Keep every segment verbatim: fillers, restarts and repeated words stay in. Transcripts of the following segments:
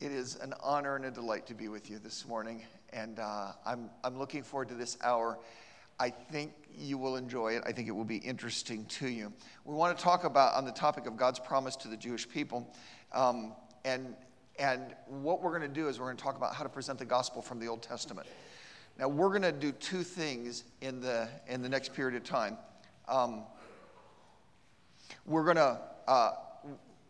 It is an honor and a delight to be with you this morning, and uh, I'm I'm looking forward to this hour. I think you will enjoy it. I think it will be interesting to you. We want to talk about on the topic of God's promise to the Jewish people, um, and and what we're going to do is we're going to talk about how to present the gospel from the Old Testament. Now we're going to do two things in the in the next period of time. Um, we're going to uh,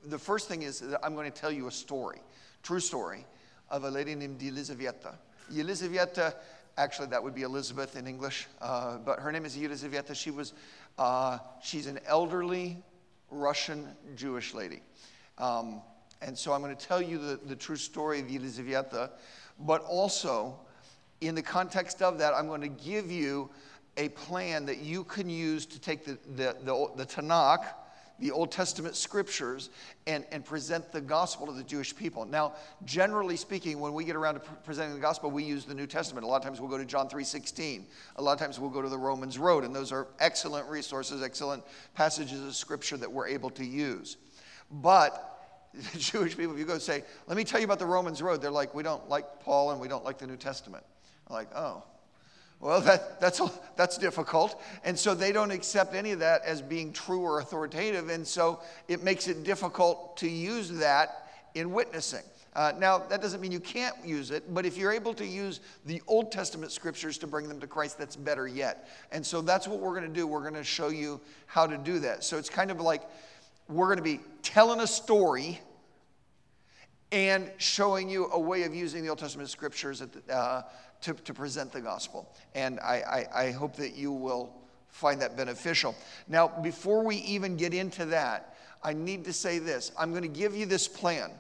the first thing is that I'm going to tell you a story. True story of a lady named Elizaveta. Elizaveta, actually that would be Elizabeth in English, uh, but her name is Elizaveta. She was, uh, she's an elderly Russian Jewish lady. Um, and so I'm going to tell you the, the true story of Elizaveta, but also in the context of that, I'm going to give you a plan that you can use to take the, the, the, the Tanakh, the Old Testament scriptures, and, and present the gospel to the Jewish people. Now, generally speaking, when we get around to pre- presenting the gospel, we use the New Testament. A lot of times we'll go to John three sixteen. A lot of times we'll go to the Romans Road, and those are excellent resources, excellent passages of scripture that we're able to use. But the Jewish people, if you go say, let me tell you about the Romans Road, they're like, we don't like Paul and we don't like the New Testament. I'm like, oh. Well, that, that's that's difficult, and so they don't accept any of that as being true or authoritative, and so it makes it difficult to use that in witnessing. Uh, now, that doesn't mean you can't use it, but if you're able to use the Old Testament scriptures to bring them to Christ, that's better yet. And so that's what we're going to do. We're going to show you how to do that. So it's kind of like we're going to be telling a story and showing you a way of using the Old Testament scriptures at the, uh, to, to present the gospel. And I, I, I hope that you will find that beneficial. Now, before we even get into that, I need to say this. I'm going to give you this plan.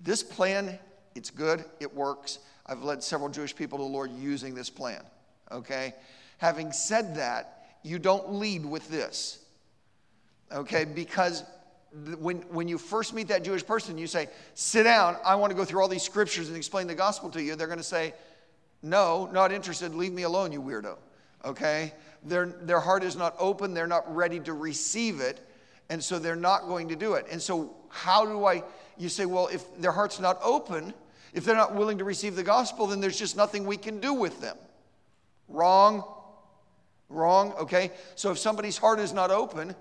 This plan, it's good, it works. I've led several Jewish people to the Lord using this plan, okay? Having said that, you don't lead with this, okay? Because When when you first meet that Jewish person, you say, sit down, I want to go through all these scriptures and explain the gospel to you. They're going to say, no, not interested, leave me alone, you weirdo. Okay? Their, their heart is not open, they're not ready to receive it, and so they're not going to do it. And so how do I, you say, well, if their heart's not open, if they're not willing to receive the gospel, then there's just nothing we can do with them. Wrong. Wrong, okay? So if somebody's heart is not open,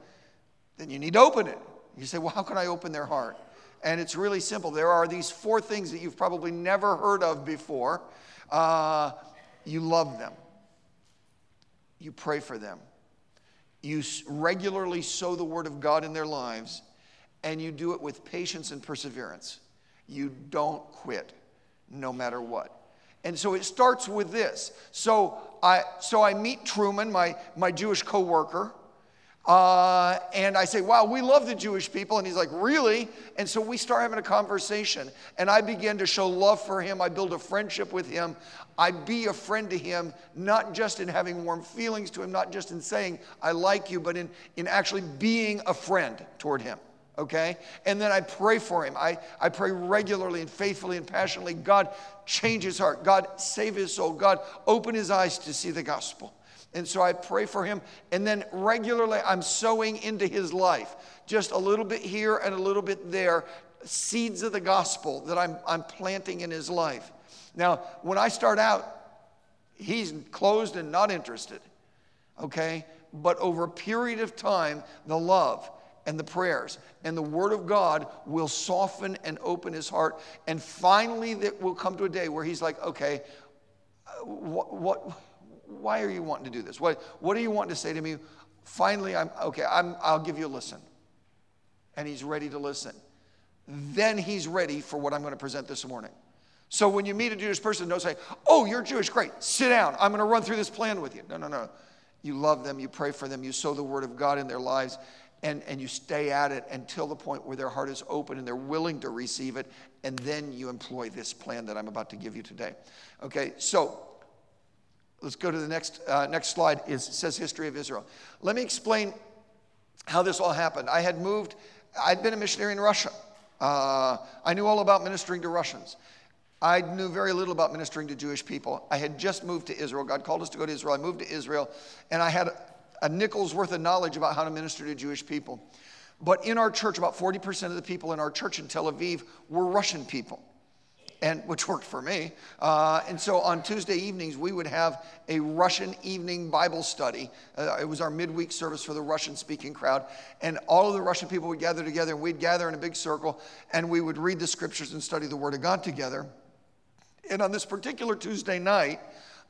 then you need to open it. You say, well, how can I open their heart? And it's really simple. There are these four things that you've probably never heard of before. Uh, you love them. You pray for them. You regularly sow the word of God in their lives. And you do it with patience and perseverance. You don't quit, no matter what. And so it starts with this. So I, so I meet Truman, my, my Jewish co-worker. Uh, and I say, wow, we love the Jewish people. And he's like, really? And so we start having a conversation. And I begin to show love for him. I build a friendship with him. I be a friend to him, not just in having warm feelings to him, not just in saying, I like you, but in, in actually being a friend toward him. Okay? And then I pray for him. I, I pray regularly and faithfully and passionately. God, change his heart. God, save his soul. God, open his eyes to see the gospel. And so I pray for him. And then regularly I'm sowing into his life. Just a little bit here and a little bit there. Seeds of the gospel that I'm, I'm planting in his life. Now, when I start out, he's closed and not interested. Okay? But over a period of time, the love and the prayers and the word of God will soften and open his heart. And finally, there will come to a day where he's like, okay, what... what why are you wanting to do this? What, what do you want to say to me? Finally, I'm okay, I'm, I'll give you a listen. And he's ready to listen. Then he's ready for what I'm going to present this morning. So when you meet a Jewish person, don't say, oh, you're Jewish, great, sit down. I'm going to run through this plan with you. No, no, no. You love them, you pray for them, you sow the word of God in their lives, and, and you stay at it until the point where their heart is open and they're willing to receive it, and then you employ this plan that I'm about to give you today. Okay, so let's go to the next uh, next slide. It says history of Israel. Let me explain how this all happened. I had moved. I'd been a missionary in Russia. Uh, I knew all about ministering to Russians. I knew very little about ministering to Jewish people. I had just moved to Israel. God called us to go to Israel. I moved to Israel, and I had a, a nickel's worth of knowledge about how to minister to Jewish people. But in our church, about forty percent of the people in our church in Tel Aviv were Russian people. and which worked for me. Uh, and so on Tuesday evenings, we would have a Russian evening Bible study. Uh, it was our midweek service for the Russian-speaking crowd. And all of the Russian people would gather together, and we'd gather in a big circle, and we would read the scriptures and study the Word of God together. And on this particular Tuesday night,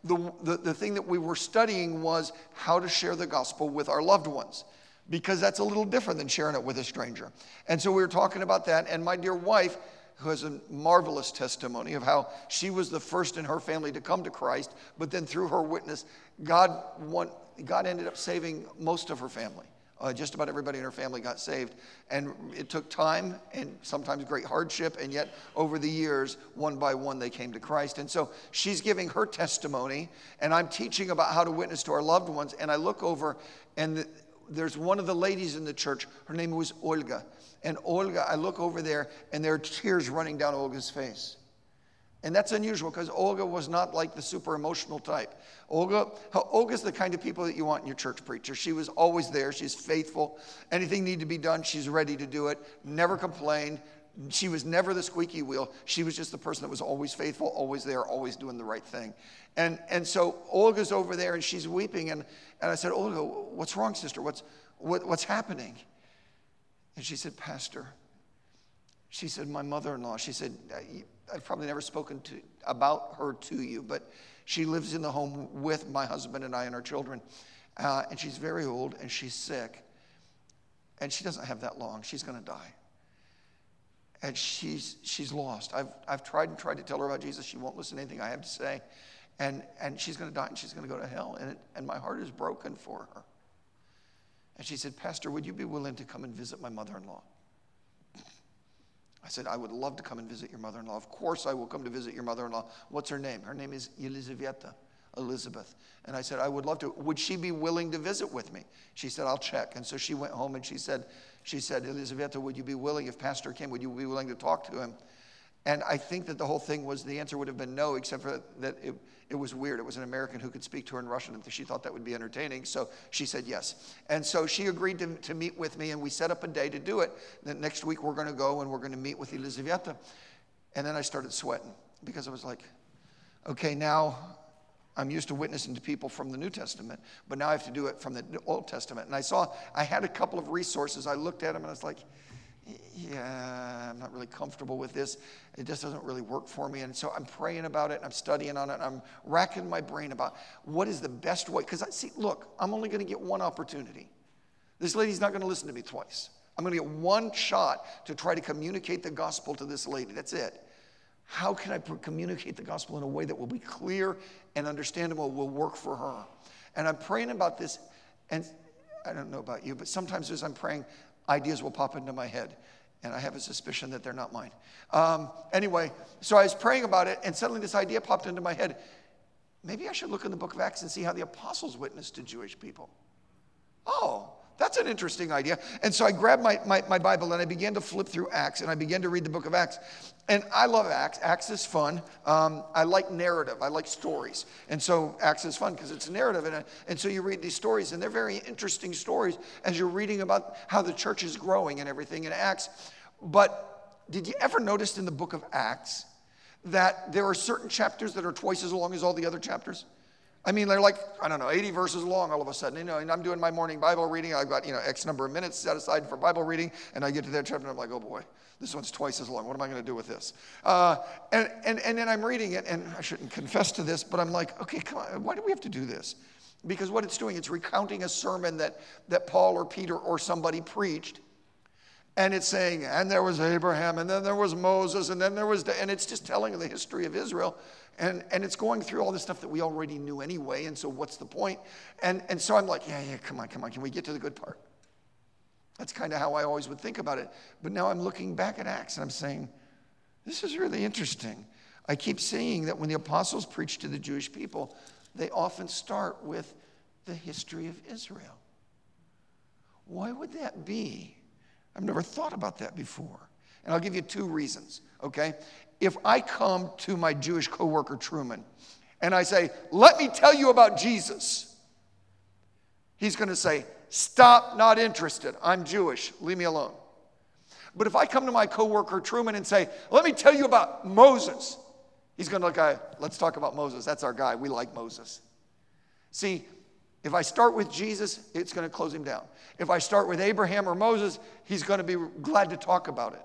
the, the, the thing that we were studying was how to share the gospel with our loved ones, because that's a little different than sharing it with a stranger. And so we were talking about that, and my dear wife, who has a marvelous testimony of how she was the first in her family to come to Christ, but then through her witness, God won, God ended up saving most of her family. Uh, just about everybody in her family got saved. And it took time and sometimes great hardship, and yet over the years, one by one, they came to Christ. And so she's giving her testimony, and I'm teaching about how to witness to our loved ones, and I look over, and the, there's one of the ladies in the church. Her name was Olga. And Olga, I look over there, and there are tears running down Olga's face. And that's unusual, because Olga was not like the super emotional type. Olga, Olga's the kind of people that you want in your church preacher. She was always there. She's faithful. Anything needed to be done, she's ready to do it. Never complained. She was never the squeaky wheel. She was just the person that was always faithful, always there, always doing the right thing. And and so Olga's over there, and she's weeping. And, and I said, Olga, what's wrong, sister? What's what, what's happening? And she said, Pastor, she said, my mother-in-law, she said, I've probably never spoken to about her to you, but she lives in the home with my husband and I and our children. Uh, and she's very old, and she's sick. And she doesn't have that long. She's going to die. And she's she's lost. I've I've tried and tried to tell her about Jesus. She won't listen to anything I have to say. And and she's going to die, and she's going to go to hell. And it, and my heart is broken for her. And she said, Pastor, would you be willing to come and visit my mother-in-law? I said, I would love to come and visit your mother-in-law. Of course I will come to visit your mother-in-law. What's her name? Her name is Elizaveta, Elizabeth. And I said, I would love to. Would she be willing to visit with me? She said, I'll check. And so she went home, and she said, She said, Elizaveta, would you be willing, if Pastor came, would you be willing to talk to him? And I think that the whole thing was, the answer would have been no, except for that it, it was weird. It was an American who could speak to her in Russian, and she thought that would be entertaining, so she said yes. And so she agreed to, to meet with me, and we set up a day to do it. Then next week we're going to go, and we're going to meet with Elizaveta. And then I started sweating, because I was like, okay, now I'm used to witnessing to people from the New Testament, but now I have to do it from the Old Testament. And I saw, I had a couple of resources. I looked at them, and I was like, yeah, I'm not really comfortable with this. It just doesn't really work for me. And so I'm praying about it, and I'm studying on it, and I'm racking my brain about what is the best way. Because I see, look, I'm only going to get one opportunity. This lady's not going to listen to me twice. I'm going to get one shot to try to communicate the gospel to this lady. That's it. How can I communicate the gospel in a way that will be clear and understandable, will work for her? And I'm praying about this, and I don't know about you, but sometimes as I'm praying, ideas will pop into my head, and I have a suspicion that they're not mine. Um, anyway, so I was praying about it, and suddenly this idea popped into my head. Maybe I should look in the book of Acts and see how the apostles witnessed to Jewish people. Oh, that's an interesting idea. And so I grabbed my, my, my Bible, and I began to flip through Acts, and I began to read the book of Acts. And I love Acts. Acts is fun. Um, I like narrative. I like stories. And so Acts is fun because it's narrative. And, and so you read these stories, and they're very interesting stories as you're reading about how the church is growing and everything in Acts. But did you ever notice in the book of Acts that there are certain chapters that are twice as long as all the other chapters? I mean, they're like, I don't know, eighty verses long all of a sudden. You know, and I'm doing my morning Bible reading. I've got, you know, X number of minutes set aside for Bible reading. And I get to that chapter, and I'm like, oh, boy, this one's twice as long. What am I going to do with this? Uh, and, and, and then I'm reading it, and I shouldn't confess to this, but I'm like, okay, come on, why do we have to do this? Because what it's doing, it's recounting a sermon that, that Paul or Peter or somebody preached. And it's saying, and there was Abraham, and then there was Moses, and then there was, the, and it's just telling the history of Israel. And, and it's going through all this stuff that we already knew anyway, and so what's the point? And, and so I'm like, yeah, yeah, come on, come on, can we get to the good part? That's kind of how I always would think about it. But now I'm looking back at Acts, and I'm saying, this is really interesting. I keep seeing that when the apostles preach to the Jewish people, they often start with the history of Israel. Why would that be? I've never thought about that before. And I'll give you two reasons, okay? If I come to my Jewish coworker Truman and I say, let me tell you about Jesus, he's going to say, stop, not interested. I'm Jewish. Leave me alone. But if I come to my coworker Truman and say, let me tell you about Moses, he's going to look at it, let's talk about Moses. That's our guy. We like Moses. See, if I start with Jesus, it's going to close him down. If I start with Abraham or Moses, he's going to be glad to talk about it.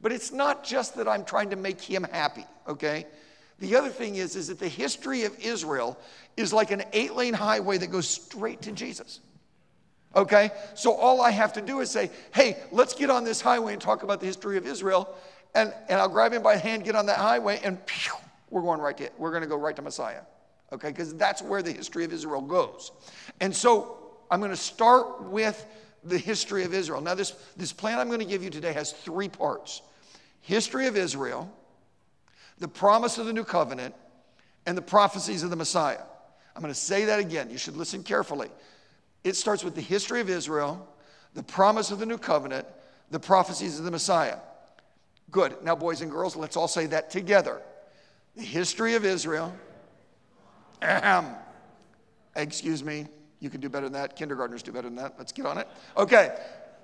But it's not just that I'm trying to make him happy, okay? The other thing is, is that the history of Israel is like an eight-lane highway that goes straight to Jesus, okay? So all I have to do is say, hey, let's get on this highway and talk about the history of Israel, and, and I'll grab him by the hand, get on that highway, and pew, we're going right to, we're going to go right to Messiah, okay? Because that's where the history of Israel goes. And so I'm going to start with the history of Israel. Now, this, this plan I'm going to give you today has three parts. History of Israel, the promise of the new covenant, and the prophecies of the Messiah. I'm going to say that again. You should listen carefully. It starts with the history of Israel, the promise of the new covenant, the prophecies of the Messiah. Good. Now, boys and girls, let's all say that together. The history of Israel. Ahem. Excuse me. You can do better than that. Kindergartners do better than that. Let's get on it. Okay.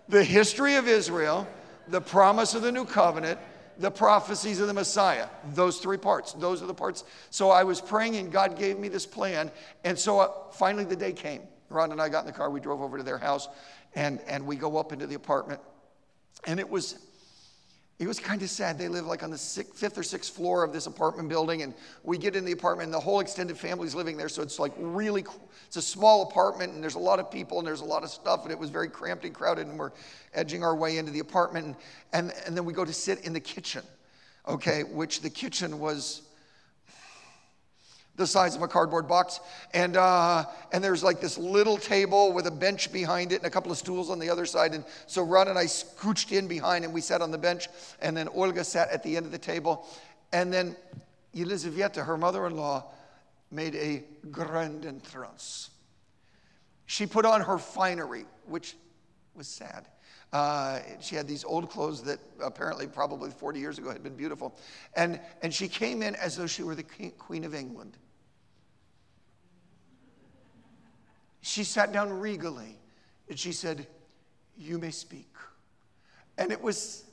The history of Israel, the promise of the new covenant, the prophecies of the Messiah. Those three parts. Those are the parts. So I was praying and God gave me this plan. And so uh, finally the day came. Ron and I got in the car. We drove over to their house and, and we go up into the apartment. And it was it was kind of sad. They live like on the sixth, fifth or sixth floor of this apartment building. And we get in the apartment and the whole extended family's living there. So it's like really, it's a small apartment and there's a lot of people and there's a lot of stuff. And it was very cramped and crowded and we're edging our way into the apartment. And, and, and then we go to sit in the kitchen, okay, which the kitchen was the size of a cardboard box. And uh, and there's like this little table with a bench behind it and a couple of stools on the other side. And so Ron and I scooched in behind and we sat on the bench. And then Olga sat at the end of the table. And then Elizaveta, her mother-in-law, made a grand entrance. She put on her finery, which was sad. Uh, she had these old clothes that apparently probably forty years ago had been beautiful. And, and she came in as though she were the Queen of England. She sat down regally and she said, "You may speak." And it was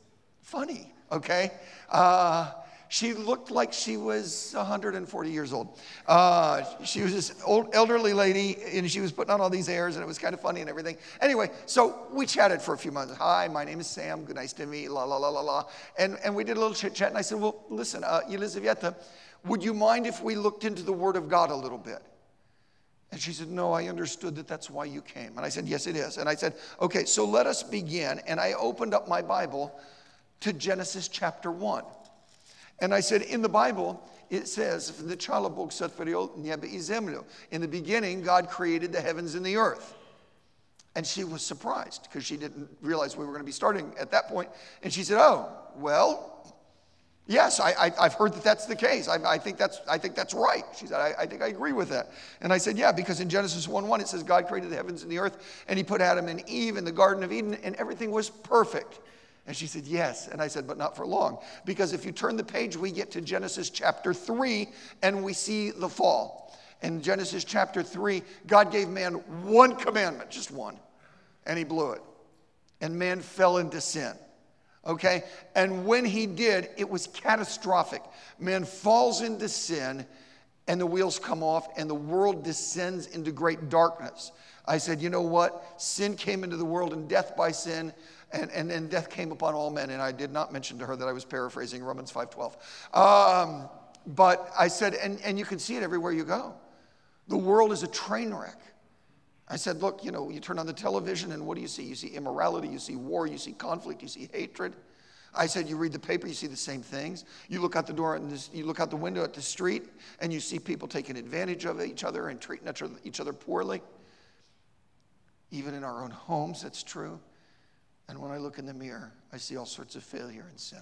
funny, okay? Uh, she looked like she was one hundred forty years old. Uh, she was this old elderly lady, and she was putting on all these airs, and it was kind of funny and everything. Anyway, so we chatted for a few months. "Hi, my name is Sam. Good, nice to meet you, la, la, la, la, la." And, and we did a little chit-chat, and I said, "Well, listen, uh, Elizaveta, would you mind if we looked into the Word of God a little bit?" And she said, "No, I understood that that's why you came." And I said, "Yes, it is." And I said, "Okay, so let us begin." And I opened up my Bible to Genesis chapter one. And I said, in the Bible, it says, in the beginning, God created the heavens and the earth. And she was surprised because she didn't realize we were going to be starting at that point. And she said, "Oh, well, yes, I, I, I've heard that that's the case. I, I, think that's, I think that's right." She said, I, I think I agree with that." And I said, "Yeah, because in Genesis one one, it says God created the heavens and the earth, and he put Adam and Eve in the Garden of Eden, and everything was perfect." And she said, "Yes." And I said, "But not for long. Because if you turn the page, we get to Genesis chapter three, and we see the fall. In Genesis chapter three, God gave man one commandment, just one, and he blew it. And man fell into sin, okay? And when he did, it was catastrophic. Man falls into sin, and the wheels come off, and the world descends into great darkness. I said, you know what? Sin came into the world, and death by sin, and, and, and death came upon all men. And I did not mention to her that I was paraphrasing Romans five twelve. Um, but I said, and, and you can see it everywhere you go. The world is a train wreck. I said, look, you know, you turn on the television, and what do you see? You see immorality, you see war, you see conflict, you see hatred. I said, you read the paper, you see the same things. You look out the door, and you look out the window at the street, and you see people taking advantage of each other and treating each other poorly. Even in our own homes, that's true. And when I look in the mirror, I see all sorts of failure and sin.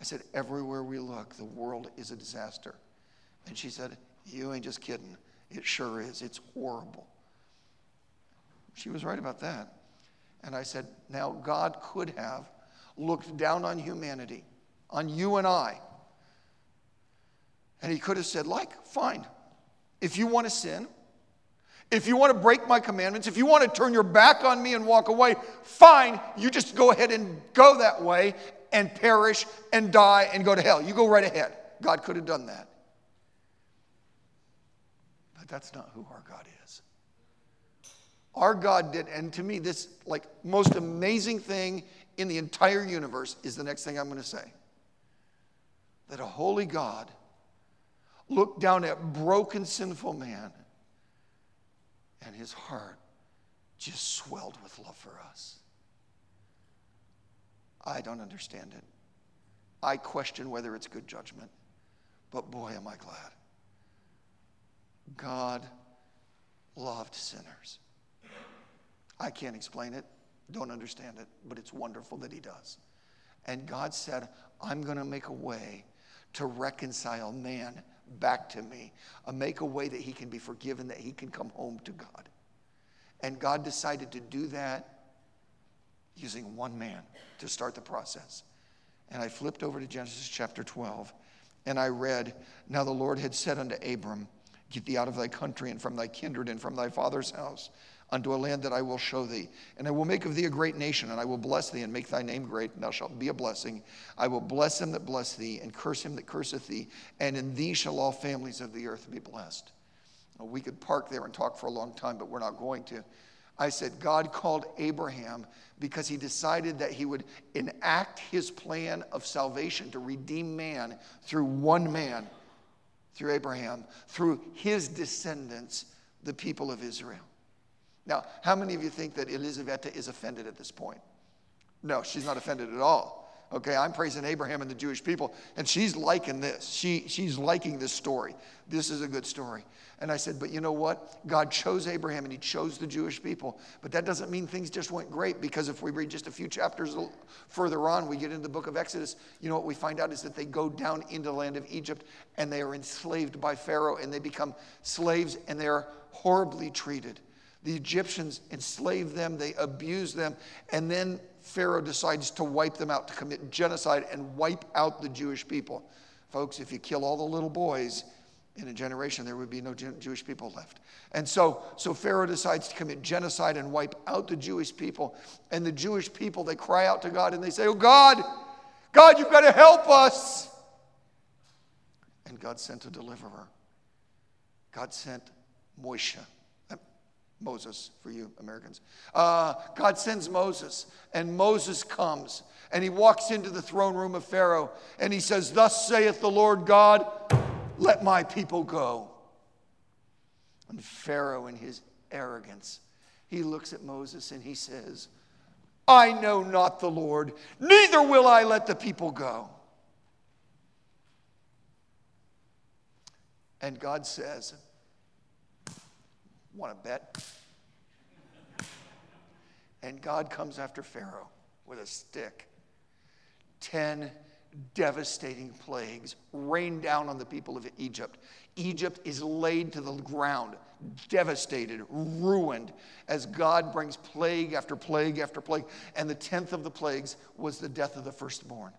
I said, everywhere we look, the world is a disaster. And she said, you ain't just kidding. It sure is. It's horrible. She was right about that. And I said, now God could have looked down on humanity, on you and I. And he could have said, like, fine. If you want to sin, If you want to break my commandments, if you want to turn your back on me and walk away, fine, you just go ahead and go that way and perish and die and go to hell. You go right ahead. God could have done that. But that's not who our God is. Our God did, and to me, this like most amazing thing in the entire universe is the next thing I'm going to say. That a holy God looked down at broken, sinful man, and his heart just swelled with love for us. I don't understand it. I question whether it's good judgment, but boy, am I glad. God loved sinners. I can't explain it, don't understand it, but it's wonderful that he does. And God said, I'm going to make a way to reconcile man back to me, a make a way that he can be forgiven, that he can come home to God. And God decided to do that using one man to start the process. And I flipped over to Genesis chapter twelve, and I read, Now the Lord had said unto Abram, Get thee out of thy country and from thy kindred and from thy father's house unto a land that I will show thee. And I will make of thee a great nation, and I will bless thee, and make thy name great, and thou shalt be a blessing. I will bless them that bless thee, and curse him that curseth thee, and in thee shall all families of the earth be blessed. Now, we could park there and talk for a long time, but we're not going to. I said, God called Abraham because he decided that he would enact his plan of salvation to redeem man through one man, through Abraham, through his descendants, the people of Israel. Now, how many of you think that Elisaveta is offended at this point? No, she's not offended at all. Okay, I'm praising Abraham and the Jewish people, and she's liking this. She, she's liking this story. This is a good story. And I said, but you know what? God chose Abraham, and he chose the Jewish people. But that doesn't mean things just went great, because if we read just a few chapters further on, we get into the book of Exodus, you know what we find out is that they go down into the land of Egypt, and they are enslaved by Pharaoh, and they become slaves, and they are horribly treated. The Egyptians enslaved them, they abused them, and then Pharaoh decides to wipe them out, to commit genocide and wipe out the Jewish people. Folks, if you kill all the little boys in a generation, there would be no Jewish people left. And so, so Pharaoh decides to commit genocide and wipe out the Jewish people. And the Jewish people, they cry out to God and they say, Oh God, God, you've got to help us. And God sent a deliverer. God sent Moshe. Moses, for you Americans. Uh, God sends Moses, and Moses comes, and he walks into the throne room of Pharaoh, and he says, Thus saith the Lord God, let my people go. And Pharaoh, in his arrogance, he looks at Moses, and he says, I know not the Lord, neither will I let the people go. And God says, Want to bet? And God comes after Pharaoh with a stick. Ten devastating plagues rain down on the people of Egypt. Egypt is laid to the ground, devastated, ruined, as God brings plague after plague after plague. And the tenth of the plagues was the death of the firstborn.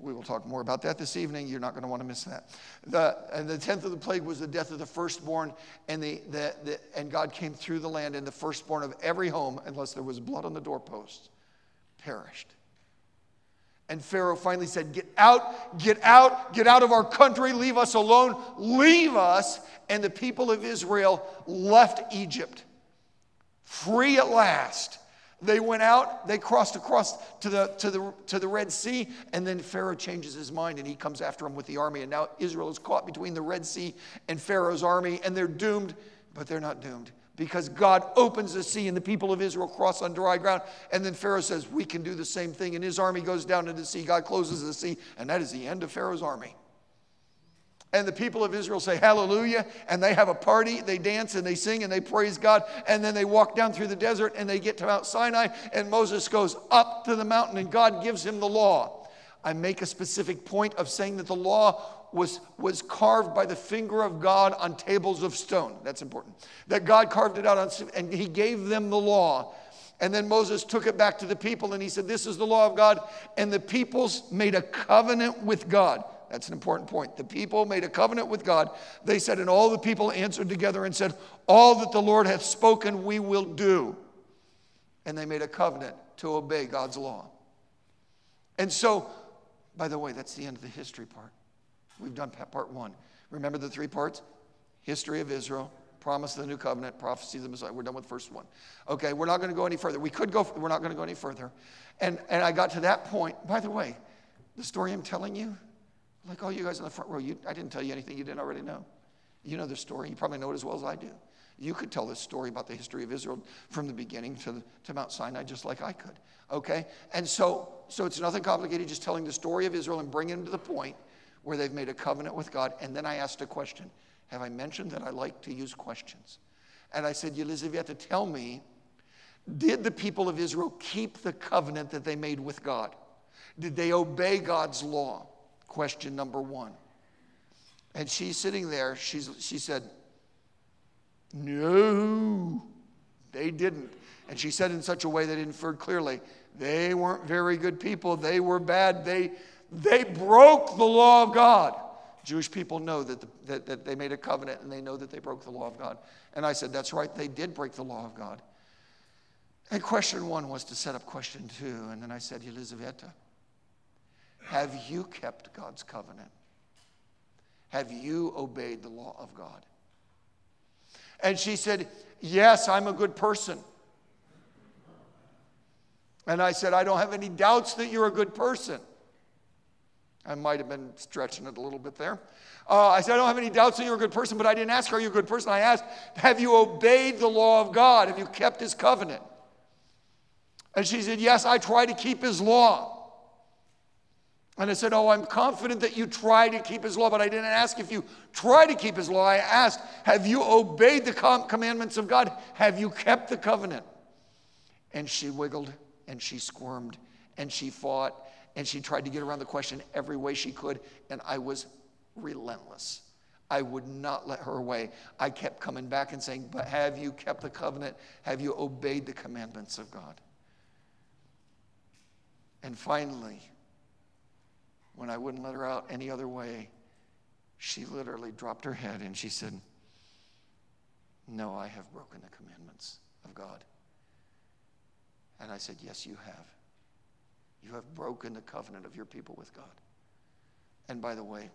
We will talk more about that this evening. You're not going to want to miss that. The, and the tenth of the plague was the death of the firstborn, and, the, the, the, and God came through the land, and the firstborn of every home, unless there was blood on the doorposts, perished. And Pharaoh finally said, Get out, get out, get out of our country, leave us alone, leave us. And the people of Israel left Egypt, free at last. They went out, they crossed across to the, to, the, to the Red Sea, and then Pharaoh changes his mind, and he comes after him with the army. And now Israel is caught between the Red Sea and Pharaoh's army, and they're doomed, but they're not doomed, because God opens the sea, and the people of Israel cross on dry ground. And then Pharaoh says, we can do the same thing, and his army goes down to the sea. God closes the sea, and that is the end of Pharaoh's army. And the people of Israel say, hallelujah, and they have a party, they dance and they sing and they praise God, and then they walk down through the desert and they get to Mount Sinai, and Moses goes up to the mountain and God gives him the law. I make a specific point of saying that the law was, was carved by the finger of God on tables of stone. That's important. That God carved it out on, and he gave them the law. And then Moses took it back to the people and he said, this is the law of God. And the peoples made a covenant with God. That's an important point. The people made a covenant with God. They said, and all the people answered together and said, all that the Lord hath spoken, we will do. And they made a covenant to obey God's law. And so, by the way, that's the end of the history part. We've done part one. Remember the three parts? History of Israel, promise of the new covenant, prophecy of the Messiah. We're done with the first one. Okay, we're not going to go any further. We could go, we're not going to go any further. And, and I got to that point. By the way, the story I'm telling you, like all you guys in the front row, you, I didn't tell you anything you didn't already know. You know the story. You probably know it as well as I do. You could tell this story about the history of Israel from the beginning to, to Mount Sinai just like I could, okay? And so so it's nothing complicated, just telling the story of Israel and bringing them to the point where they've made a covenant with God. And then I asked a question. Have I mentioned that I like to use questions? And I said, Elizaveta, tell me, did the people of Israel keep the covenant that they made with God? Did they obey God's law? Question number one. And she's sitting there, she's, she said, no, they didn't. And she said in such a way that inferred clearly, they weren't very good people. They were bad. They they broke the law of God. Jewish people know that, the, that, that they made a covenant and they know that they broke the law of God. And I said, that's right, they did break the law of God. And question one was to set up question two. And then I said, Elizaveta, have you kept God's covenant? Have you obeyed the law of God? And she said, yes, I'm a good person. And I said, I don't have any doubts that you're a good person. I might have been stretching it a little bit there. Uh, I said, I don't have any doubts that you're a good person, but I didn't ask, are you a good person? I asked, have you obeyed the law of God? Have you kept his covenant? And she said, yes, I try to keep his law. And I said, oh, I'm confident that you try to keep his law, but I didn't ask if you try to keep his law. I asked, have you obeyed the com- commandments of God? Have you kept the covenant? And she wiggled, and she squirmed, and she fought, and she tried to get around the question every way she could, and I was relentless. I would not let her away. I kept coming back and saying, but have you kept the covenant? Have you obeyed the commandments of God? And finally, when I wouldn't let her out any other way, she literally dropped her head and she said, no, I have broken the commandments of God. And I said, yes, you have. You have broken the covenant of your people with God. And by the way,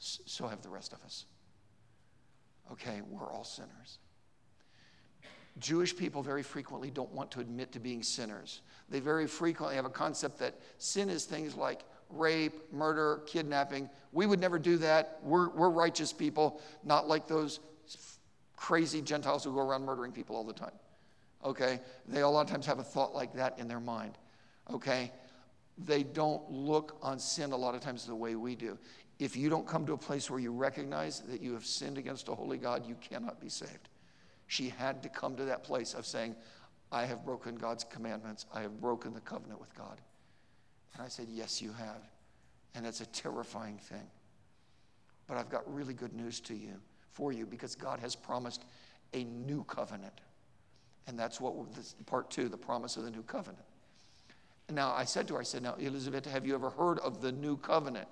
so have the rest of us. Okay, we're all sinners. Jewish people very frequently don't want to admit to being sinners. They very frequently have a concept that sin is things like rape, murder, kidnapping. We would never do that. We're, we're righteous people, not like those f- crazy Gentiles who go around murdering people all the time. Okay? They a lot of times have a thought like that in their mind. Okay? They don't look on sin a lot of times the way we do. If you don't come to a place where you recognize that you have sinned against a holy God, you cannot be saved. She had to come to that place of saying, I have broken God's commandments. I have broken the covenant with God. And I said, yes, you have. And it's a terrifying thing. But I've got really good news to you, for you, because God has promised a new covenant. And that's what this, part two, the promise of the new covenant. And now I said to her, I said, now, Elizabeth, have you ever heard of the new covenant?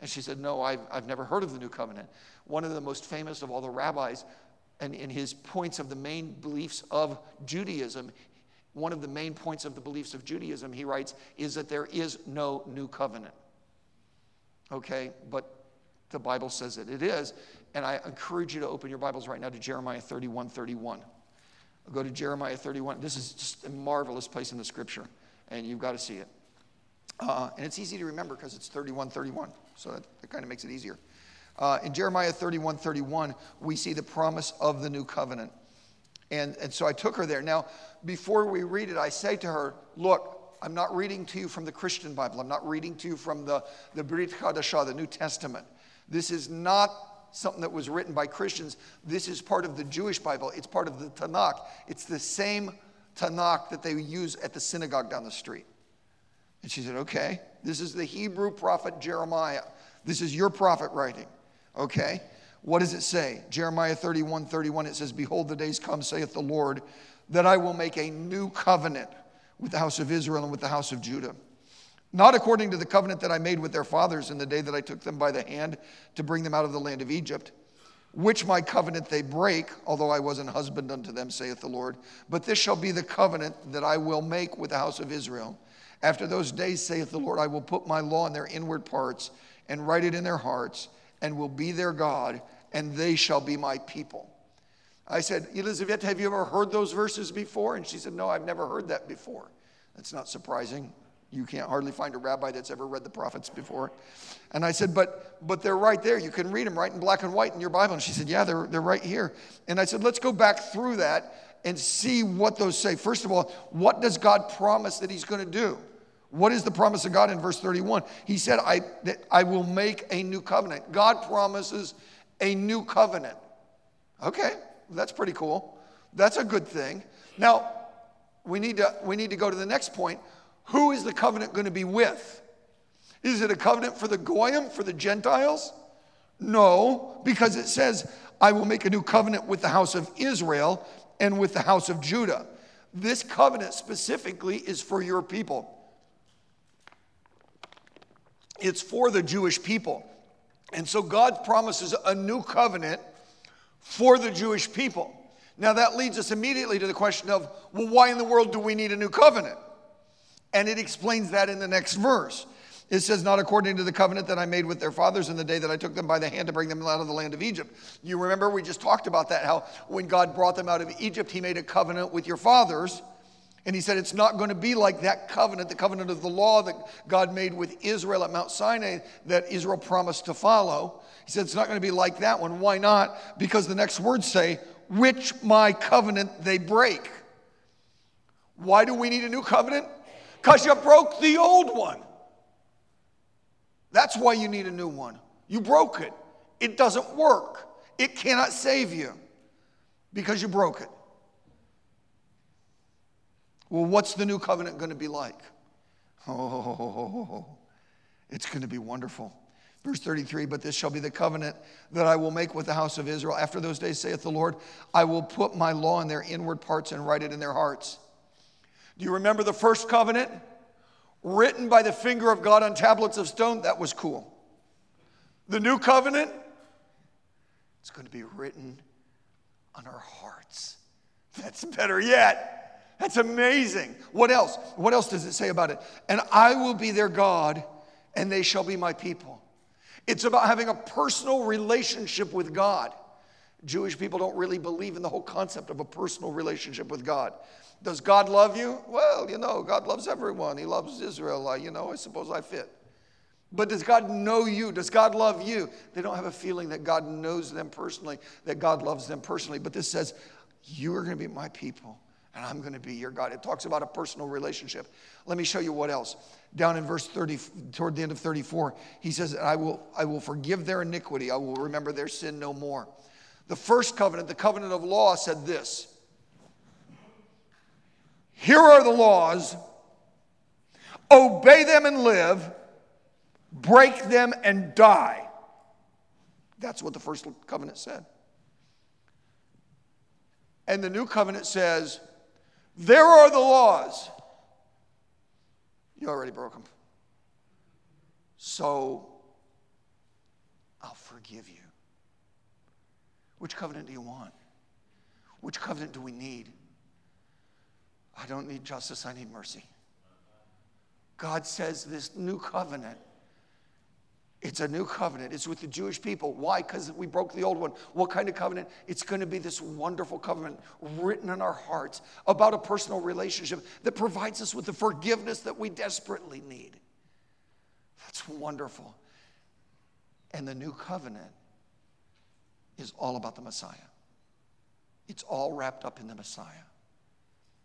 And she said, no, I've, I've never heard of the new covenant. One of the most famous of all the rabbis, and in his points of the main beliefs of Judaism, one of the main points of the beliefs of Judaism, he writes, is that there is no new covenant. Okay, but the Bible says that it is. And I encourage you to open your Bibles right now to Jeremiah thirty-one thirty-one. I'll go to Jeremiah thirty-one. This is just a marvelous place in the scripture, and you've got to see it. Uh, and it's easy to remember because it's thirty-one thirty-one, so that, that kind of makes it easier. Uh, in Jeremiah thirty-one thirty-one, we see the promise of the new covenant. And, and so I took her there. Now, before we read it, I say to her, look, I'm not reading to you from the Christian Bible. I'm not reading to you from the, the Brit Hadashah, the New Testament. This is not something that was written by Christians. This is part of the Jewish Bible. It's part of the Tanakh. It's the same Tanakh that they use at the synagogue down the street. And she said, okay, this is the Hebrew prophet Jeremiah. This is your prophet writing, okay? What does it say? Jeremiah thirty-one thirty-one, it says, behold, the days come, saith the Lord, that I will make a new covenant with the house of Israel and with the house of Judah. Not according to the covenant that I made with their fathers in the day that I took them by the hand to bring them out of the land of Egypt, which my covenant they break, although I was an husband unto them, saith the Lord. But this shall be the covenant that I will make with the house of Israel. After those days, saith the Lord, I will put my law in their inward parts and write it in their hearts, and will be their God, and they shall be my people. I said, Elizabeth, have you ever heard those verses before? And she said, no, I've never heard that before. That's not surprising. You can't hardly find a rabbi that's ever read the prophets before. And I said, but but they're right there. You can read them right in black and white in your Bible. And she said, yeah, they're, they're right here. And I said, let's go back through that and see what those say. First of all, what does God promise that he's going to do? What is the promise of God in verse thirty-one? He said, I, that I will make a new covenant. God promises a new covenant. Okay, that's pretty cool. That's a good thing. Now, we need to, we need to go to the next point. Who is the covenant going to be with? Is it a covenant for the Goyim, for the Gentiles? No, because it says, I will make a new covenant with the house of Israel and with the house of Judah. This covenant specifically is for your people. It's for the Jewish people. And so God promises a new covenant for the Jewish people. Now that leads us immediately to the question of, well, why in the world do we need a new covenant? And it explains that in the next verse. It says, not according to the covenant that I made with their fathers in the day that I took them by the hand to bring them out of the land of Egypt. You remember we just talked about that, how when God brought them out of Egypt, he made a covenant with your fathers. And he said, it's not going to be like that covenant, the covenant of the law that God made with Israel at Mount Sinai that Israel promised to follow. He said, it's not going to be like that one. Why not? Because the next words say, which my covenant they break. Why do we need a new covenant? Because you broke the old one. That's why you need a new one. You broke it. It doesn't work. It cannot save you because you broke it. Well, what's the new covenant going to be like? Oh, it's going to be wonderful. Verse thirty-three, but this shall be the covenant that I will make with the house of Israel. After those days, saith the Lord, I will put my law in their inward parts and write it in their hearts. Do you remember the first covenant? Written by the finger of God on tablets of stone. That was cool. The new covenant, it's going to be written on our hearts. That's better yet. That's amazing. What else? What else does it say about it? And I will be their God, and they shall be my people. It's about having a personal relationship with God. Jewish people don't really believe in the whole concept of a personal relationship with God. Does God love you? Well, you know, God loves everyone. He loves Israel. I, you know, I suppose I fit. But does God know you? Does God love you? They don't have a feeling that God knows them personally, that God loves them personally. But this says, you are going to be my people, and I'm going to be your God. It talks about a personal relationship. Let me show you what else. Down in verse thirty, toward the end of thirty-four, he says, I will, I will forgive their iniquity. I will remember their sin no more. The first covenant, the covenant of law, said this. Here are the laws, obey them and live, break them and die. That's what the first covenant said. And the new covenant says, there are the laws. You already broke them. So, I'll forgive you. Which covenant do you want? Which covenant do we need? I don't need justice, I need mercy. God says this new covenant, it's a new covenant. It's with the Jewish people. Why? Because we broke the old one. What kind of covenant? It's going to be this wonderful covenant written in our hearts about a personal relationship that provides us with the forgiveness that we desperately need. That's wonderful. And the new covenant is all about the Messiah. It's all wrapped up in the Messiah.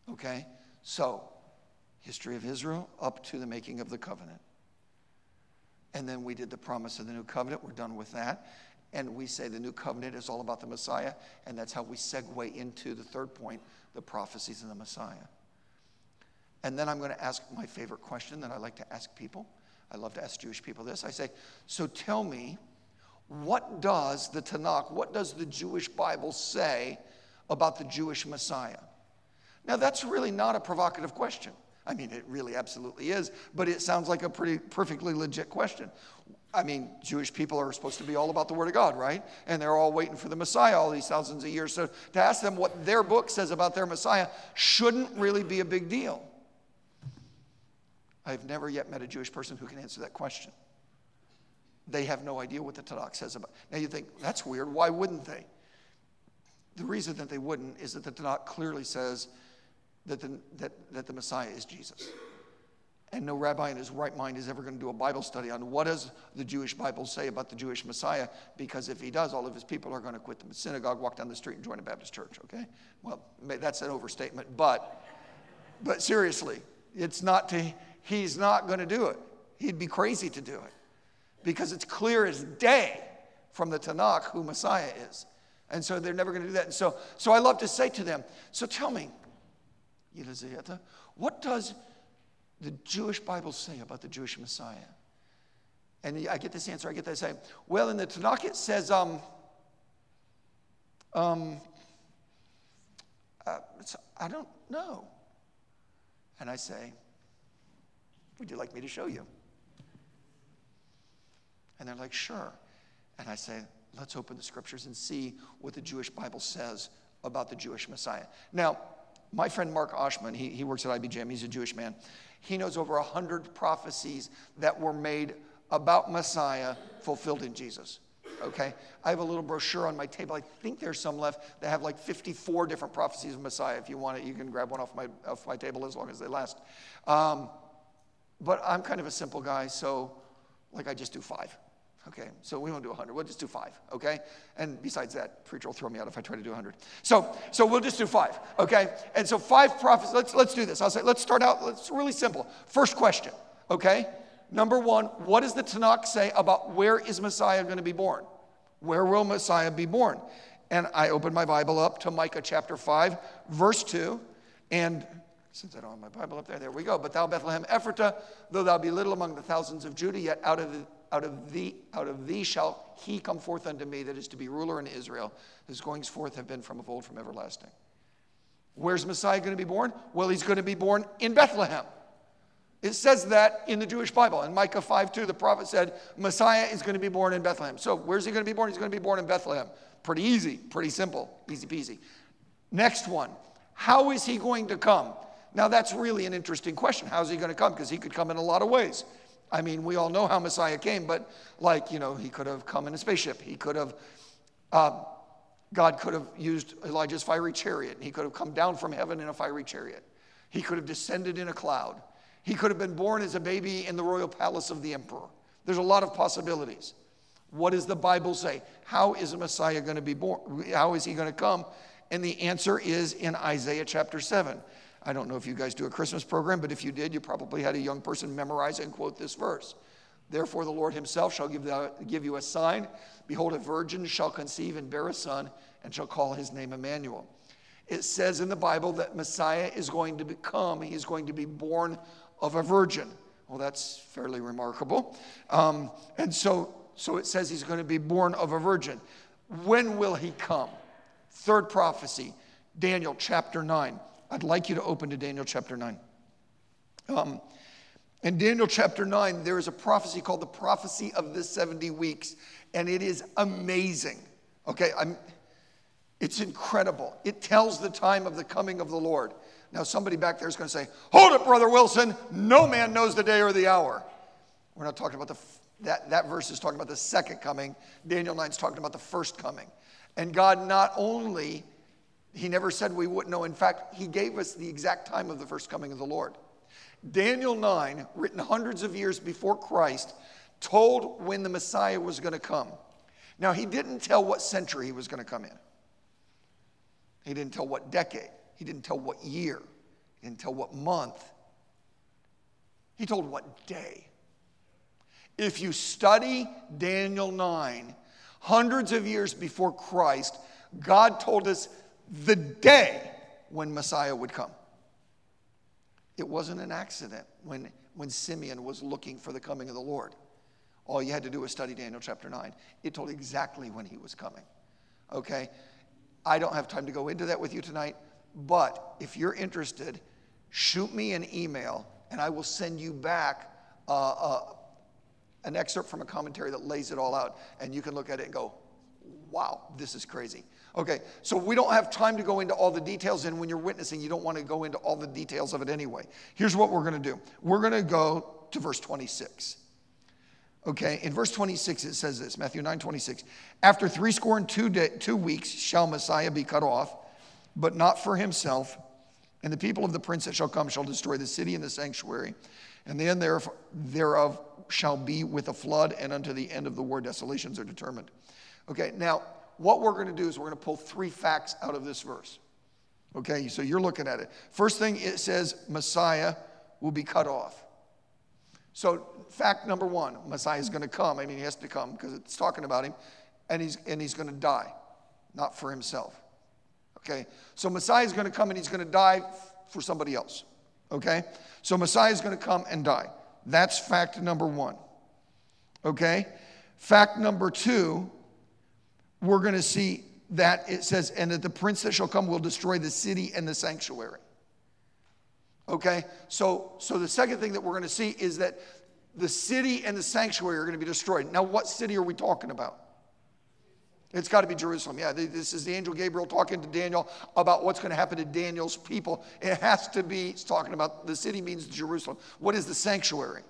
Okay, so history of Israel up to the making of the covenant. And then we did the promise of the new covenant. We're done with that. And we say the new covenant is all about the Messiah. And that's how we segue into the third point, the prophecies of the Messiah. And then I'm going to ask my favorite question that I like to ask people. I love to ask Jewish people this. I say, so tell me, what does the Tanakh, what does the Jewish Bible say about the Jewish Messiah? Now, that's really not a provocative question. I mean, it really absolutely is, but it sounds like a pretty perfectly legit question. I mean, Jewish people are supposed to be all about the Word of God, right? And they're all waiting for the Messiah all these thousands of years. So to ask them what their book says about their Messiah shouldn't really be a big deal. I've never yet met a Jewish person who can answer that question. They have no idea what the Tanakh says about it. Now you think, that's weird. Why wouldn't they? The reason that they wouldn't is that the Tanakh clearly says that the, that, that the Messiah is Jesus. And no rabbi in his right mind is ever going to do a Bible study on what does the Jewish Bible say about the Jewish Messiah, because if he does, all of his people are going to quit the synagogue, walk down the street, and join a Baptist church, okay? Well, that's an overstatement, but but seriously, it's not to, he's not going to do it. He'd be crazy to do it, because it's clear as day from the Tanakh who Messiah is. And so they're never going to do that. And so, so I love to say to them, so tell me, Elizabeth, what does the Jewish Bible say about the Jewish Messiah? And I get this answer, I get this answer. Well, in the Tanakh it says, um, um, uh, it's, I don't know. And I say, would you like me to show you? And they're like, sure. And I say, let's open the scriptures and see what the Jewish Bible says about the Jewish Messiah. Now, my friend Mark Oshman, he, he works at I B J M, he's a Jewish man. He knows over one hundred prophecies that were made about Messiah fulfilled in Jesus, okay? I have a little brochure on my table, I think there's some left, that have like fifty-four different prophecies of Messiah. If you want it, you can grab one off my, off my table as long as they last. Um, but I'm kind of a simple guy, so like I just do five. Okay, so we won't do one hundred. We'll just do five, okay? And besides that, preacher will throw me out if I try to do one hundred. So so we'll just do five, okay? And so five prophecies. Let's let's do this. I'll say, let's start out. It's really simple. First question, okay? Number one, what does the Tanakh say about where is Messiah going to be born? Where will Messiah be born? And I open my Bible up to Micah chapter five, verse two. And since I don't have my Bible up there, there we go. But thou, Bethlehem Ephratah, though thou be little among the thousands of Judah, yet out of the Out of thee, out of thee shall he come forth unto me that is to be ruler in Israel. His goings forth have been from of old, from everlasting. Where's Messiah going to be born? Well, he's going to be born in Bethlehem. It says that in the Jewish Bible. In Micah five two, the prophet said, Messiah is going to be born in Bethlehem. So where's he going to be born? He's going to be born in Bethlehem. Pretty easy, pretty simple, easy peasy. Next one, how is he going to come? Now that's really an interesting question. How's he going to come? Because he could come in a lot of ways. I mean, we all know how Messiah came, but like, you know, he could have come in a spaceship. He could have, uh, God could have used Elijah's fiery chariot. And he could have come down from heaven in a fiery chariot. He could have descended in a cloud. He could have been born as a baby in the royal palace of the emperor. There's a lot of possibilities. What does the Bible say? How is a Messiah going to be born? How is he going to come? And the answer is in Isaiah chapter seven. I don't know if you guys do a Christmas program, but if you did, you probably had a young person memorize and quote this verse. Therefore the Lord himself shall give, the, give you a sign. Behold, a virgin shall conceive and bear a son, and shall call his name Emmanuel. It says in the Bible that Messiah is going to become, he is going to be born of a virgin. Well, that's fairly remarkable. Um, and so, so it says he's going to be born of a virgin. When will he come? Third prophecy, Daniel chapter nine. I'd like you to open to Daniel chapter nine. Um, in Daniel chapter nine, there is a prophecy called the prophecy of the seventy weeks, and it is amazing. Okay, I'm, it's incredible. It tells the time of the coming of the Lord. Now, somebody back there is going to say, hold it, Brother Wilson. No man knows the day or the hour. We're not talking about the, that, that verse is talking about the second coming. Daniel nine is talking about the first coming. And God not only... He never said we wouldn't know. In fact, he gave us the exact time of the first coming of the Lord. Daniel nine, written hundreds of years before Christ, told when the Messiah was going to come. Now, he didn't tell what century he was going to come in. He didn't tell what decade. He didn't tell what year. He didn't tell what month. He told what day. If you study Daniel nine, hundreds of years before Christ, God told us the day when Messiah would come. It wasn't an accident when, when Simeon was looking for the coming of the Lord. All you had to do was study Daniel chapter nine. It told exactly when he was coming. Okay? I don't have time to go into that with you tonight, but if you're interested, shoot me an email, and I will send you back uh, uh, an excerpt from a commentary that lays it all out, and you can look at it and go, wow, this is crazy. Okay, so we don't have time to go into all the details, and when you're witnessing, you don't want to go into all the details of it anyway. Here's what we're going to do. We're going to go to verse twenty-six. Okay, in verse twenty-six, it says this, Matthew nine twenty-six. After three score and two, day, two weeks shall Messiah be cut off, but not for himself, and the people of the prince that shall come shall destroy the city and the sanctuary, and the end thereof, thereof shall be with a flood, and unto the end of the war desolations are determined. Okay, now what we're going to do is we're going to pull three facts out of this verse. Okay, so you're looking at it. First thing, it says Messiah will be cut off. So fact number one, Messiah is going to come. I mean, he has to come because it's talking about him, and he's and he's going to die, not for himself. Okay, so Messiah is going to come and he's going to die for somebody else. Okay, so Messiah is going to come and die. That's fact number one. Okay, fact number two, we're going to see that it says, and that the prince that shall come will destroy the city and the sanctuary. Okay, so so the second thing that we're going to see is that the city and the sanctuary are going to be destroyed. Now, what city are we talking about? It's got to be Jerusalem. Yeah, this is the angel Gabriel talking to Daniel about what's going to happen to Daniel's people. It has to be, it's talking about, the city means Jerusalem. What is the sanctuary?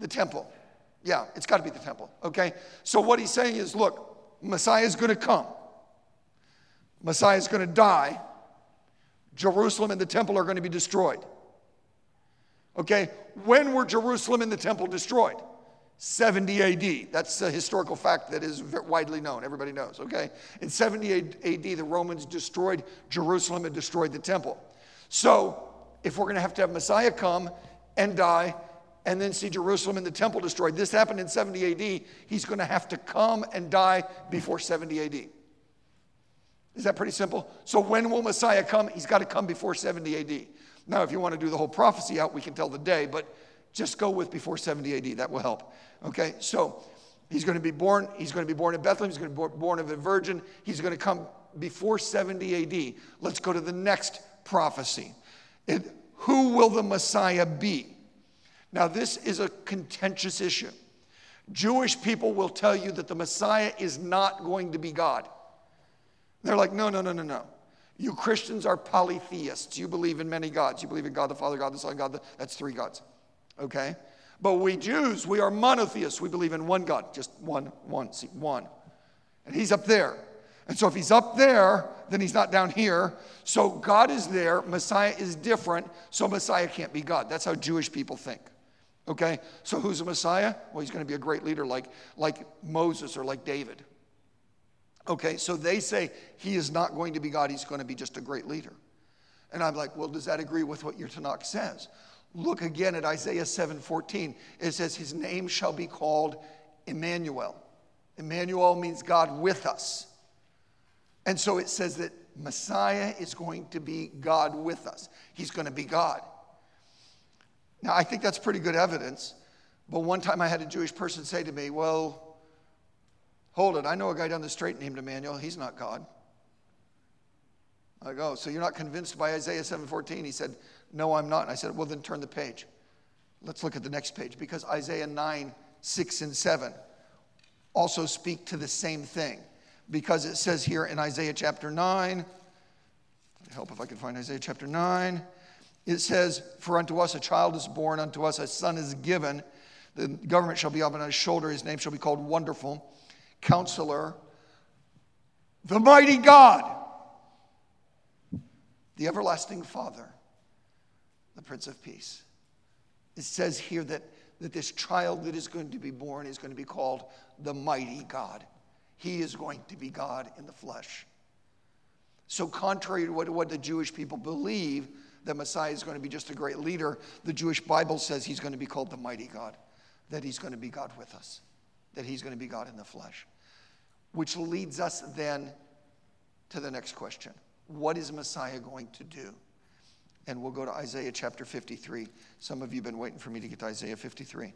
The temple. Yeah, it's got to be the temple, okay? So what he's saying is, look, Messiah is going to come. Messiah is going to die. Jerusalem and the temple are going to be destroyed. Okay, when were Jerusalem and the temple destroyed? seventy A D. That's a historical fact that is widely known. Everybody knows, okay? In seventy A D, the Romans destroyed Jerusalem and destroyed the temple. So if we're going to have to have Messiah come and die and then see Jerusalem and the temple destroyed, this happened in seventy A D, he's going to have to come and die before seventy A D. Is that pretty simple? So when will Messiah come? He's got to come before seventy A D. Now, if you want to do the whole prophecy out, we can tell the day, but just go with before seventy A D. That will help. Okay, so he's going to be born. He's going to be born in Bethlehem. He's going to be born of a virgin. He's going to come before seventy A D. Let's go to the next prophecy. It, who will the Messiah be? Now, this is a contentious issue. Jewish people will tell you that the Messiah is not going to be God. They're like, no, no, no, no, no. You Christians are polytheists. You believe in many gods. You believe in God the Father, God the Son, God the... That's three gods. Okay? But we Jews, we are monotheists. We believe in one God. Just one, one, see, one. And he's up there. And so if he's up there, then he's not down here. So God is there. Messiah is different. So Messiah can't be God. That's how Jewish people think. Okay? So who's a Messiah? Well, he's going to be a great leader like, like Moses or like David. Okay? So they say he is not going to be God. He's going to be just a great leader. And I'm like, well, does that agree with what your Tanakh says? Look again at Isaiah seven fourteen. It says, his name shall be called Emmanuel. Emmanuel means God with us. And so it says that Messiah is going to be God with us. He's going to be God. Now, I think that's pretty good evidence. But one time I had a Jewish person say to me, well, hold it. I know a guy down the street named Emmanuel. He's not God. I go, so you're not convinced by Isaiah seven fourteen? He said, no, I'm not. And I said, well, then turn the page. Let's look at the next page. Because Isaiah nine, six, and seven also speak to the same thing. Because it says here in Isaiah chapter nine, it would help if I could find Isaiah chapter nine. It says, for unto us a child is born, unto us a son is given. The government shall be up on his shoulder. His name shall be called Wonderful, Counselor, the Mighty God, the Everlasting Father, the Prince of Peace. It says here that, that this child that is going to be born is going to be called the Mighty God. He is going to be God in the flesh. So contrary to what, what the Jewish people believe, that Messiah is going to be just a great leader, the Jewish Bible says he's going to be called the Mighty God, that he's going to be God with us, that he's going to be God in the flesh. Which leads us then to the next question. What is Messiah going to do? And we'll go to Isaiah chapter fifty-three. Some of you have been waiting for me to get to Isaiah fifty-three.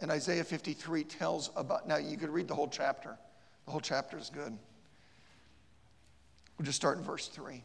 And Isaiah fifty-three tells about, now you could read the whole chapter. The whole chapter is good. We'll just start in verse three.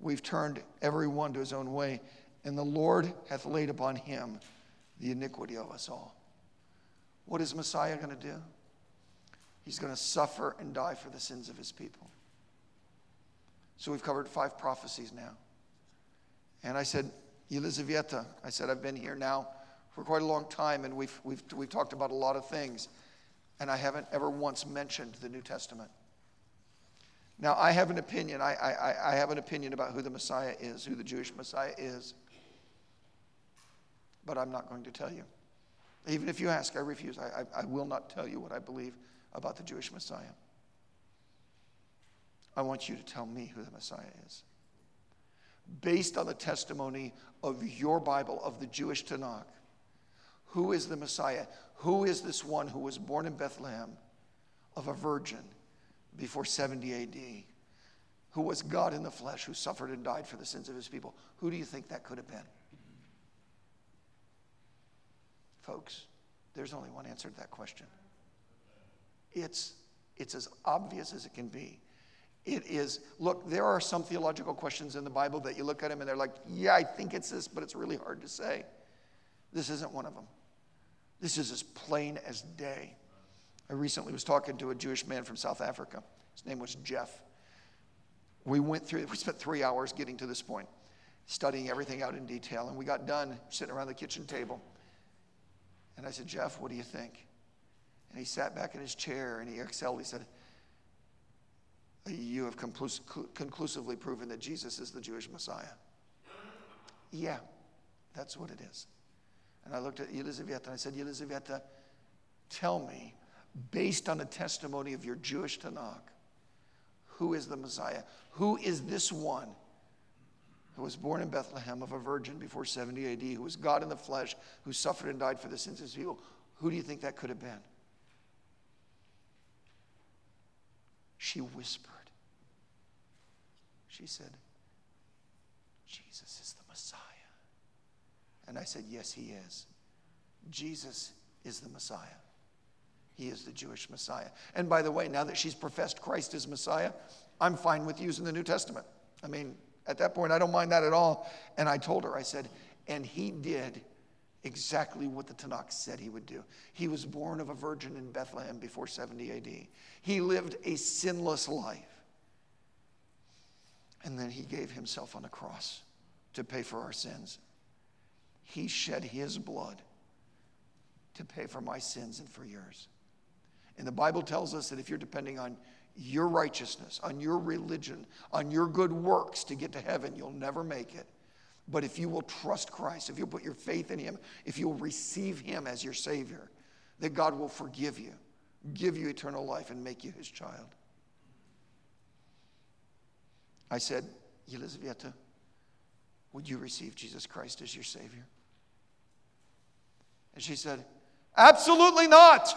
We've turned every one to his own way, and the Lord hath laid upon him the iniquity of us all. What is Messiah going to do? He's going to suffer and die for the sins of his people. So we've covered five prophecies now. And I said, Elizaveta, I said, I've been here now for quite a long time, and we've, we've, we've talked about a lot of things, and I haven't ever once mentioned the New Testament. Now, I have an opinion. I, I, I have an opinion about who the Messiah is, who the Jewish Messiah is, but I'm not going to tell you. Even if you ask, I refuse. I, I, I will not tell you what I believe about the Jewish Messiah. I want you to tell me who the Messiah is. Based on the testimony of your Bible, of the Jewish Tanakh, who is the Messiah? Who is this one who was born in Bethlehem of a virgin before seventy A D, who was God in the flesh, who suffered and died for the sins of his people? Who do you think that could have been? Folks, there's only one answer to that question. It's, it's as obvious as it can be. It is, look, there are some theological questions in the Bible that you look at them and they're like, yeah, I think it's this, but it's really hard to say. This isn't one of them. This is as plain as day. I recently was talking to a Jewish man from South Africa. His name was Jeff. We went through, we spent three hours getting to this point, studying everything out in detail, and we got done sitting around the kitchen table. And I said, Jeff, what do you think? And he sat back in his chair and he exhaled. He said, you have conclus- conclusively proven that Jesus is the Jewish Messiah. Yeah, that's what it is. And I looked at Elizaveta and I said, Elizaveta, tell me, based on the testimony of your Jewish Tanakh, who is the Messiah? Who is this one who was born in Bethlehem of a virgin before seventy A D, who was God in the flesh, who suffered and died for the sins of his people? Who do you think that could have been? She whispered. She said, Jesus is the Messiah. And I said, yes, he is. Jesus is the Messiah. He is the Jewish Messiah. And by the way, now that she's professed Christ as Messiah, I'm fine with using the New Testament. I mean, at that point, I don't mind that at all. And I told her, I said, and he did exactly what the Tanakh said he would do. He was born of a virgin in Bethlehem before seventy A D. He lived a sinless life. And then he gave himself on the cross to pay for our sins. He shed his blood to pay for my sins and for yours. And the Bible tells us that if you're depending on your righteousness, on your religion, on your good works to get to heaven, you'll never make it. But if you will trust Christ, if you'll put your faith in him, if you'll receive him as your Savior, that God will forgive you, give you eternal life, and make you his child. I said, Elizaveta, would you receive Jesus Christ as your Savior? And she said, absolutely not.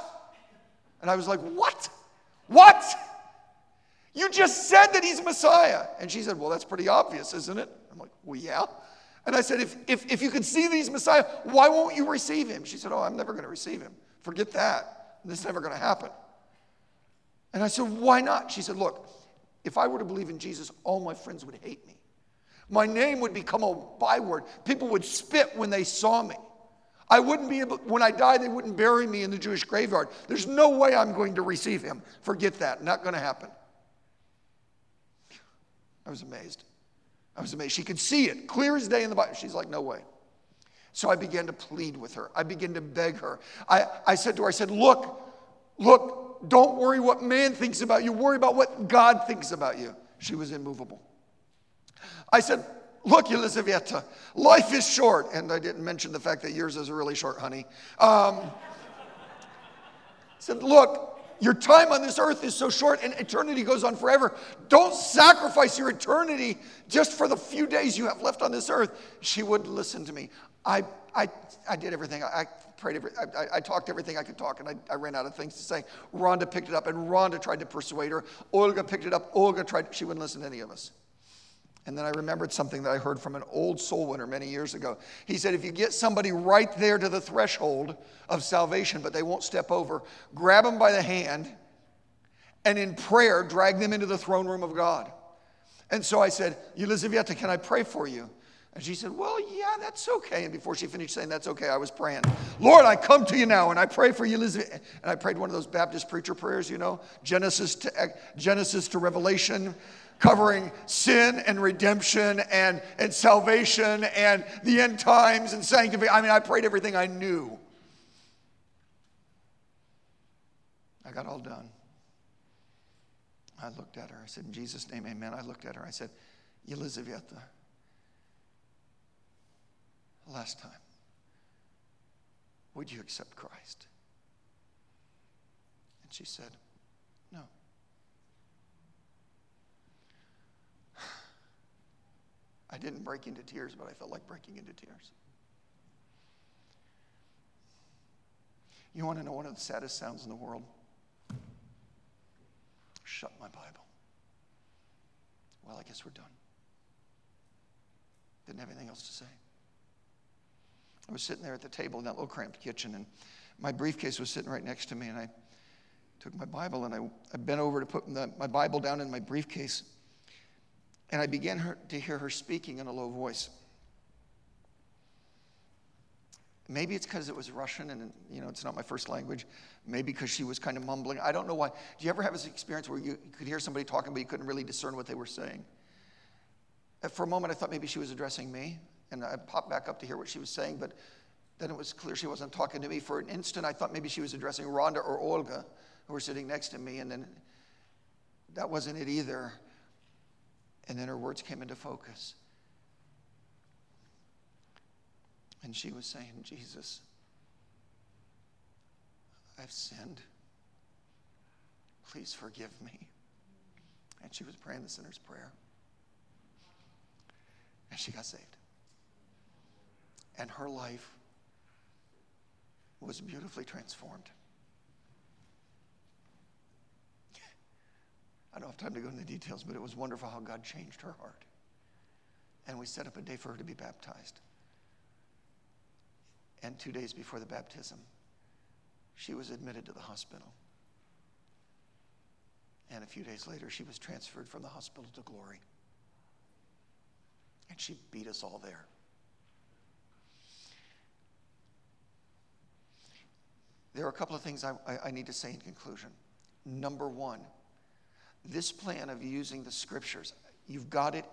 And I was like, what? What? You just said that he's Messiah. And she said, well, that's pretty obvious, isn't it? I'm like, well, yeah. And I said, if if, if you can see that he's Messiah, why won't you receive him? She said, oh, I'm never going to receive him. Forget that. This is never going to happen. And I said, why not? She said, look, if I were to believe in Jesus, all my friends would hate me. My name would become a byword. People would spit when they saw me. I wouldn't be able, when I die, they wouldn't bury me in the Jewish graveyard. There's no way I'm going to receive him. Forget that. Not going to happen. I was amazed. I was amazed. She could see it clear as day in the Bible. She's like, no way. So I began to plead with her. I began to beg her. I, I said to her, I said, look, look, don't worry what man thinks about you. Worry about what God thinks about you. She was immovable. I said, look, Elizaveta, life is short. And I didn't mention the fact that yours is really short, honey. Um, said, look, your time on this earth is so short and eternity goes on forever. Don't sacrifice your eternity just for the few days you have left on this earth. She wouldn't listen to me. I I, I did everything. I, I prayed. Every, I, I talked everything I could talk, and I, I ran out of things to say. Rhonda picked it up, and Rhonda tried to persuade her. Olga picked it up. Olga tried. She wouldn't listen to any of us. And then I remembered something that I heard from an old soul winner many years ago. He said, if you get somebody right there to the threshold of salvation, but they won't step over, grab them by the hand and in prayer, drag them into the throne room of God. And so I said, Elizaveta, can I pray for you? And she said, well, yeah, that's okay. And before she finished saying that's okay, I was praying. Lord, I come to you now and I pray for you, Elizabeth. And I prayed one of those Baptist preacher prayers, you know, Genesis to, Genesis to Revelation, covering sin and redemption and, and salvation and the end times and sanctification. I mean, I prayed everything I knew. I got all done. I looked at her. I said, in Jesus' name, amen. I looked at her. I said, Elizaveta, last time, would you accept Christ? And she said, no. I didn't break into tears, but I felt like breaking into tears. You want to know one of the saddest sounds in the world? Shut my Bible. Well, I guess we're done. Didn't have anything else to say. I was sitting there at the table in that little cramped kitchen, and my briefcase was sitting right next to me, and I took my Bible, and I, I bent over to put the, my Bible down in my briefcase, and I began her, to hear her speaking in a low voice. Maybe it's because it was Russian, and you know it's not my first language. Maybe because she was kind of mumbling. I don't know why. Do you ever have this experience where you could hear somebody talking, but you couldn't really discern what they were saying? For a moment, I thought maybe she was addressing me. And I popped back up to hear what she was saying, but then it was clear she wasn't talking to me. For an instant, I thought maybe she was addressing Rhonda or Olga, who were sitting next to me, and then that wasn't it either. And then her words came into focus. And she was saying, Jesus, I've sinned. Please forgive me. And she was praying the sinner's prayer. And she got saved. And her life was beautifully transformed. I don't have time to go into the details, but it was wonderful how God changed her heart. And we set up a day for her to be baptized. And two days before the baptism, she was admitted to the hospital. And a few days later, she was transferred from the hospital to glory. And she beat us all there. There are a couple of things I, I need to say in conclusion. Number one, this plan of using the scriptures, you've got it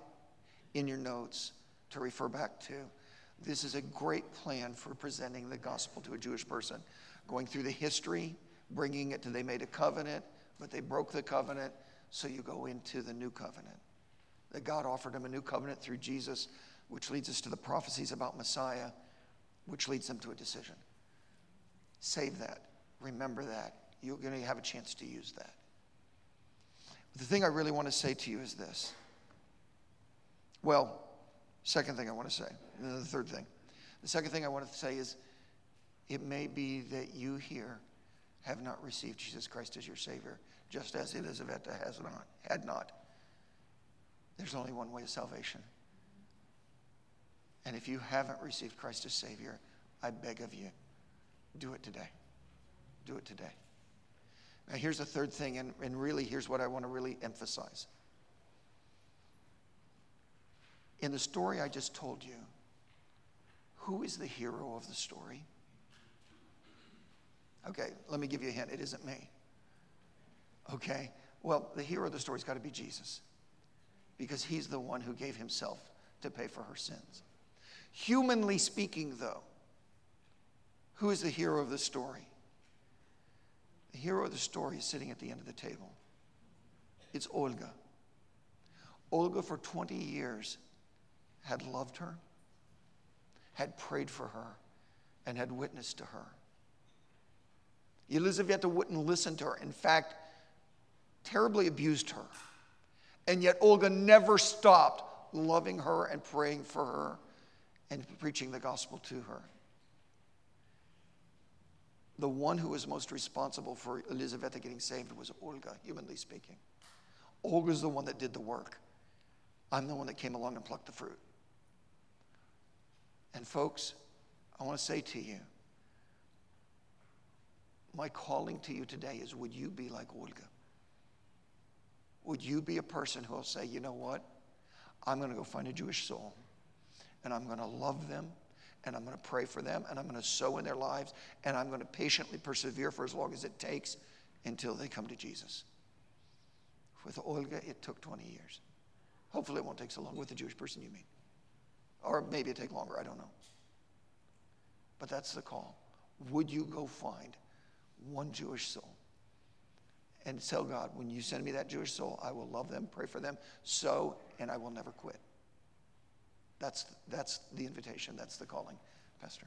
in your notes to refer back to. This is a great plan for presenting the gospel to a Jewish person. Going through the history, bringing it to they made a covenant, but they broke the covenant, so you go into the new covenant. That God offered them a new covenant through Jesus, which leads us to the prophecies about Messiah, which leads them to a decision. Save that. Remember that. You're going to have a chance to use that. But the thing I really want to say to you is this. Well, second thing I want to say, and then the third thing. The second thing I want to say is it may be that you here have not received Jesus Christ as your Savior, just as Elizaveta has not, had not. There's only one way to salvation. And if you haven't received Christ as Savior, I beg of you, do it today. Do it today. Now, here's the third thing, and, and really, here's what I want to really emphasize. In the story I just told you, who is the hero of the story? Okay, let me give you a hint. It isn't me. Okay, well, the hero of the story's got to be Jesus, because he's the one who gave himself to pay for her sins. Humanly speaking, though, who is the hero of the story? The hero of the story is sitting at the end of the table. It's Olga. Olga, for twenty years, had loved her, had prayed for her, and had witnessed to her. Elizaveta wouldn't listen to her. In fact, terribly abused her. And yet Olga never stopped loving her and praying for her and preaching the gospel to her. The one who was most responsible for Elizaveta getting saved was Olga, humanly speaking. Olga's the one that did the work. I'm the one that came along and plucked the fruit. And folks, I want to say to you, my calling to you today is, would you be like Olga? Would you be a person who will say, you know what? I'm going to go find a Jewish soul, and I'm going to love them, and I'm going to pray for them, and I'm going to sow in their lives, and I'm going to patiently persevere for as long as it takes until they come to Jesus. With Olga, it took twenty years. Hopefully it won't take so long with the Jewish person you meet. Or maybe it'll take longer, I don't know. But that's the call. Would you go find one Jewish soul and tell God, when you send me that Jewish soul, I will love them, pray for them, sow, and I will never quit. That's, that's the invitation. That's the calling, Pastor.